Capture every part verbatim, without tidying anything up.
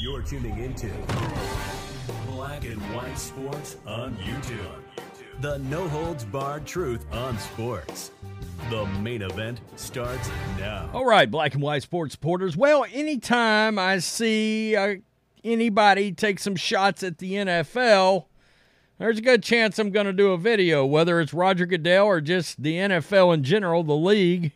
You're tuning into Black and White Sports on YouTube. The no-holds-barred truth on sports. The main event starts now. All right, Black and White Sports supporters. Well, anytime I see uh, anybody take some shots at the N F L, there's a good chance I'm going to do a video, whether it's Roger Goodell or just the N F L in general, the league,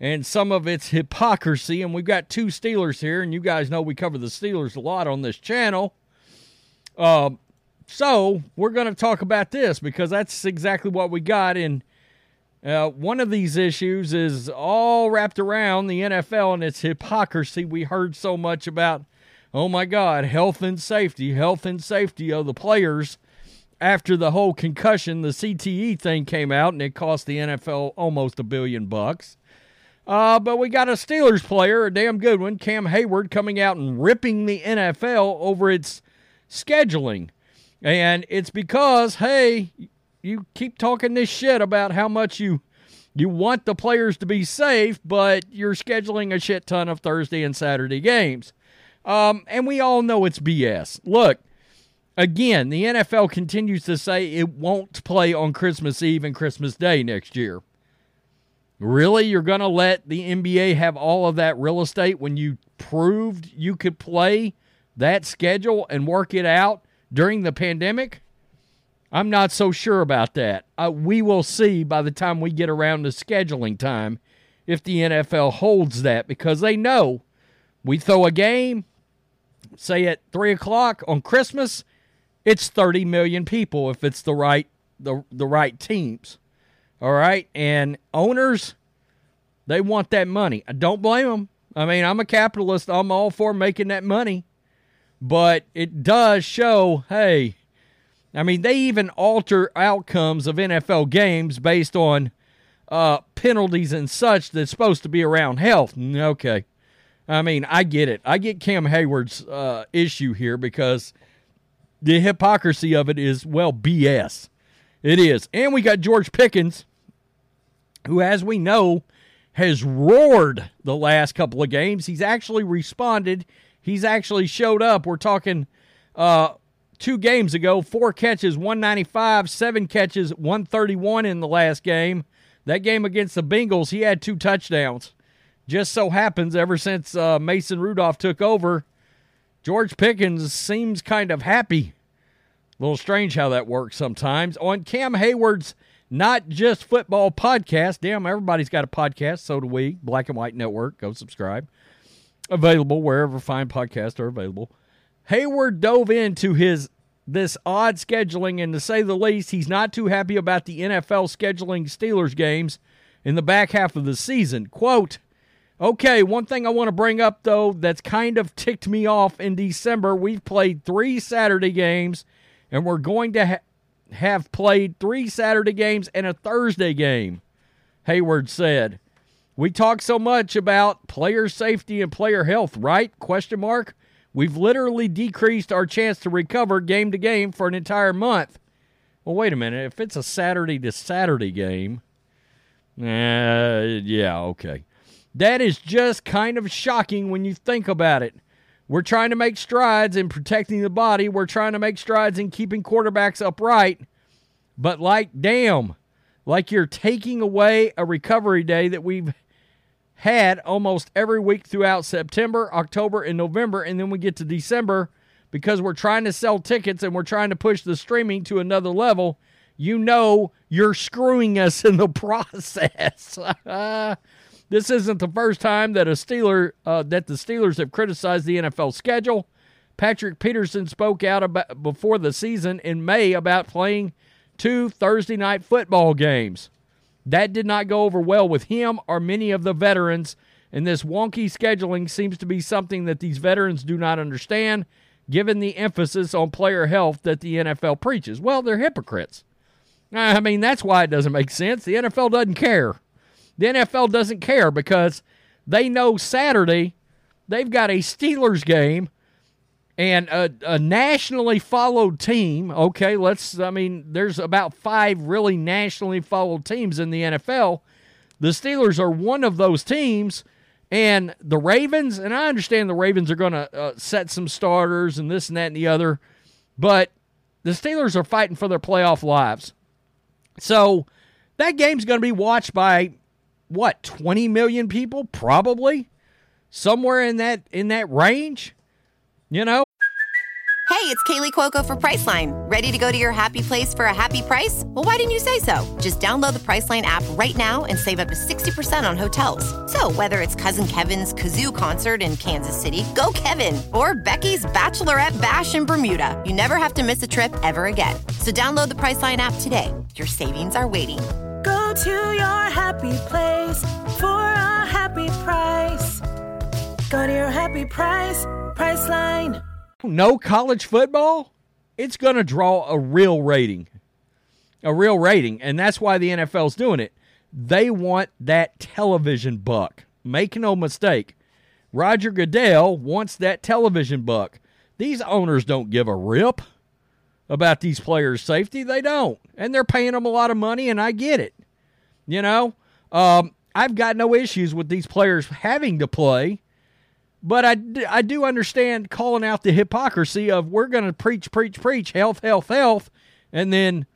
and some of its hypocrisy. And we've got two Steelers here, and you guys know we cover the Steelers a lot on this channel. Uh, so we're going to talk about this because that's exactly what we got. And uh, one of these issues is all wrapped around the N F L and its hypocrisy. We heard so much about, oh, my God, health and safety, health and safety of the players after the whole concussion, the C T E thing came out, and it cost the N F L almost a billion bucks. Uh, but we got a Steelers player, a damn good one, Cam Heyward, coming out and ripping the N F L over its scheduling. And it's because, hey, you keep talking this shit about how much you you want the players to be safe, but you're scheduling a shit ton of Thursday and Saturday games. Um, and we all know it's B S. Look, again, the N F L continues to say it won't play on Christmas Eve and Christmas Day next year. Really? You're going to let the N B A have all of that real estate when you proved you could play that schedule and work it out during the pandemic? I'm not so sure about that. Uh, we will see by the time we get around to scheduling time if the N F L holds that, because they know we throw a game, say at three o'clock on Christmas, it's thirty million people if it's the right the the right teams. All right, and owners, they want that money. I don't blame them. I mean, I'm a capitalist. I'm all for making that money. But it does show, hey, I mean, they even alter outcomes of N F L games based on uh, penalties and such that's supposed to be around health. Okay. I mean, I get it. I get Cam Heyward's uh, issue here because the hypocrisy of it is, well, B S. It is. And we got George Pickens, who, as we know, has roared the last couple of games. He's actually responded. He's actually showed up. We're talking uh, two games ago, four catches, one ninety-five, seven catches, one thirty-one in the last game. That game against the Bengals, he had two touchdowns. Just so happens ever since uh, Mason Rudolph took over, George Pickens seems kind of happy. A little strange how that works sometimes. On Cam Heyward's Not Just Football podcast, damn, everybody's got a podcast, so do we, Black and White Network, go subscribe. Available wherever fine podcasts are available. Heyward dove into his this odd scheduling, and to say the least, he's not too happy about the N F L scheduling Steelers games in the back half of the season. Quote, okay, one thing I want to bring up, though, that's kind of ticked me off in December, we've played three Saturday games, and we're going to ha- have played three Saturday games and a Thursday game, Heyward said. We talk so much about player safety and player health, right? Question mark. We've literally decreased our chance to recover game to game for an entire month. Well, wait a minute. If it's a Saturday to Saturday game, uh, yeah, okay. That is just kind of shocking when you think about it. We're trying to make strides in protecting the body. We're trying to make strides in keeping quarterbacks upright. But like, damn, like you're taking away a recovery day that we've had almost every week throughout September, October, and November, and then we get to December because we're trying to sell tickets and we're trying to push the streaming to another level. You know you're screwing us in the process. This isn't the first time that a Steeler uh, that the Steelers have criticized the N F L schedule. Patrick Peterson spoke out about before the season in May about playing two Thursday night football games. That did not go over well with him or many of the veterans and this wonky scheduling seems to be something that these veterans do not understand, given the emphasis on player health that the N F L preaches. Well, they're hypocrites. I mean, that's why it doesn't make sense. The N F L doesn't care. The N F L doesn't care because they know Saturday they've got a Steelers game and a, a nationally followed team. Okay, let's, I mean, there's about five really nationally followed teams in the N F L. The Steelers are one of those teams, and the Ravens, and I understand the Ravens are going to uh, set some starters and this and that and the other, but the Steelers are fighting for their playoff lives. So that game's going to be watched by, what, twenty million people? Probably. Somewhere in that in that range, you know? Hey, it's Kaylee Cuoco for Priceline. Ready to go to your happy place for a happy price? Well, why didn't you say so? Just download the Priceline app right now and save up to sixty percent on hotels. So whether it's Cousin Kevin's Kazoo Concert in Kansas City, go Kevin, or Becky's Bachelorette Bash in Bermuda, you never have to miss a trip ever again. So download the Priceline app today. Your savings are waiting. Go to your happy place for a happy price. Go to your happy price, Priceline. No college football? It's going to draw a real rating. A real rating, and that's why the N F L's doing it. They want that television buck. Make no mistake. Roger Goodell wants that television buck. These owners don't give a rip about these players' safety. They don't. And they're paying them a lot of money, and I get it. You know, um, I've got no issues with these players having to play. But I, I do understand calling out the hypocrisy of we're going to preach, preach, preach, health, health, health, and then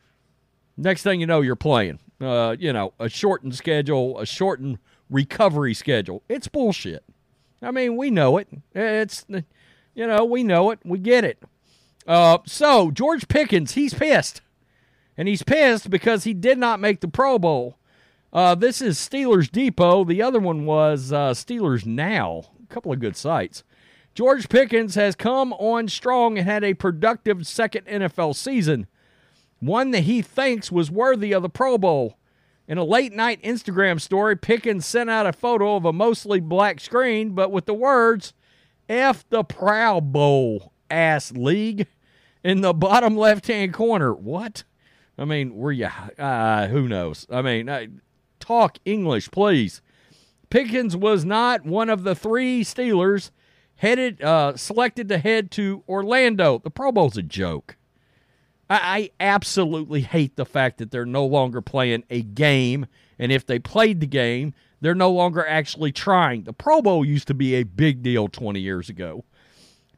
next thing you know, you're playing. Uh, you know, a shortened schedule, a shortened recovery schedule. It's bullshit. I mean, we know it. It's, you know, we know it. We get it. Uh, so, George Pickens, he's pissed. And he's pissed because he did not make the Pro Bowl. Uh, this is Steelers Depot. The other one was uh, Steelers Now. Couple of good sites. George Pickens has come on strong and had a productive second N F L season, one that he thinks was worthy of the Pro Bowl. In a late-night Instagram story, Pickens sent out a photo of a mostly black screen, but with the words, F the Proud Bowl, ass league, in the bottom left-hand corner. What? I mean, were you, uh, who knows? I mean, uh, talk English, please. Pickens was not one of the three Steelers headed uh, selected to head to Orlando. The Pro Bowl's a joke. I, I absolutely hate the fact that they're no longer playing a game, and if they played the game, they're no longer actually trying. The Pro Bowl used to be a big deal twenty years ago.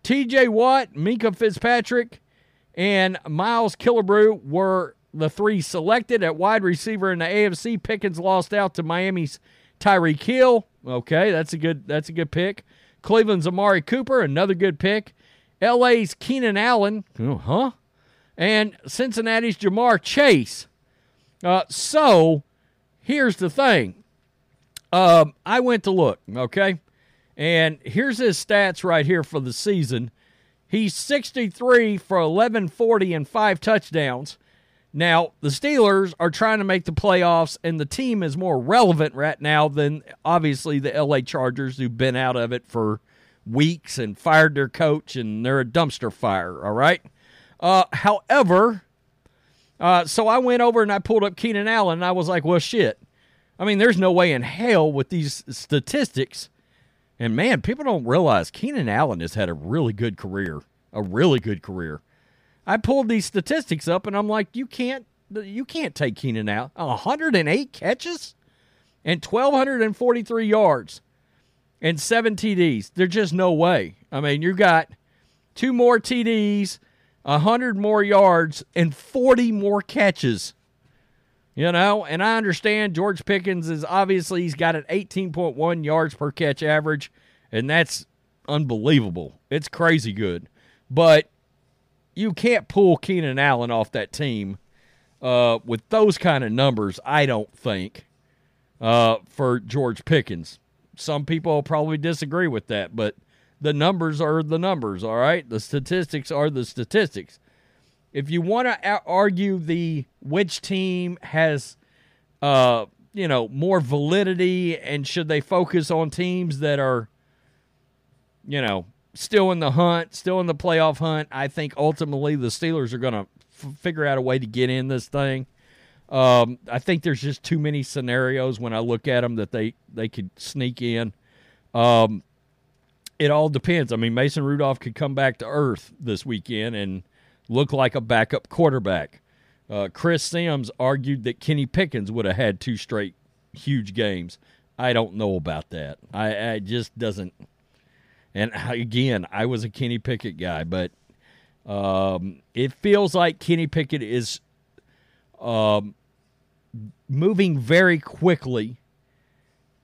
T J. Watt, Minkah Fitzpatrick, and Myles Killebrew were the three selected. At wide receiver in the A F C, Pickens lost out to Miami's Tyreek Hill, okay, that's a good that's a good pick. Cleveland's Amari Cooper, another good pick. L A's Keenan Allen, oh, huh? And Cincinnati's Ja'Marr Chase. Uh, so, here's the thing. Um, I went to look, okay? And here's his stats right here for the season. He's sixty-three for eleven forty and five touchdowns. Now, the Steelers are trying to make the playoffs, and the team is more relevant right now than, obviously, the L A Chargers, who've been out of it for weeks and fired their coach, and they're a dumpster fire, all right? Uh, however, uh, so I went over and I pulled up Keenan Allen, and I was like, well, shit. I mean, there's no way in hell with these statistics. And, man, people don't realize Keenan Allen has had a really good career, a really good career. I pulled these statistics up, and I'm like, you can't you can't take Keenan out. one hundred eight catches and one thousand two hundred forty-three yards and seven T Ds. There's just no way. I mean, you got two more T Ds, one hundred more yards, and forty more catches. You know, and I understand George Pickens is obviously he's got an eighteen point one yards per catch average, and that's unbelievable. It's crazy good. But you can't pull Keenan Allen off that team uh, with those kind of numbers, I don't think, uh, for George Pickens. Some people probably disagree with that, but the numbers are the numbers, all right? The statistics are the statistics. If you want to argue the which team has uh, you know, more validity, and should they focus on teams that are, you know, still in the hunt, still in the playoff hunt? I think ultimately the Steelers are going to f- figure out a way to get in this thing. Um, I think there's just too many scenarios when I look at them that they, they could sneak in. Um, it all depends. I mean, Mason Rudolph could come back to earth this weekend and look like a backup quarterback. Uh, Chris Sims argued that Kenny Pickens would have had two straight huge games. I don't know about that. I, I just doesn't. And again, I was a Kenny Pickett guy, but um, it feels like Kenny Pickett is um, moving very quickly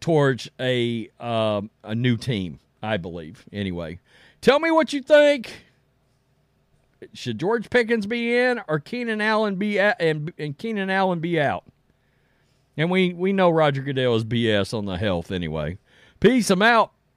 towards a um, a new team, I believe. Anyway, tell me what you think. Should George Pickens be in, or Keenan Allen be out, and, and Keenan Allen be out? And we, we know Roger Goodell is B S on the health anyway. Peace, I'm out.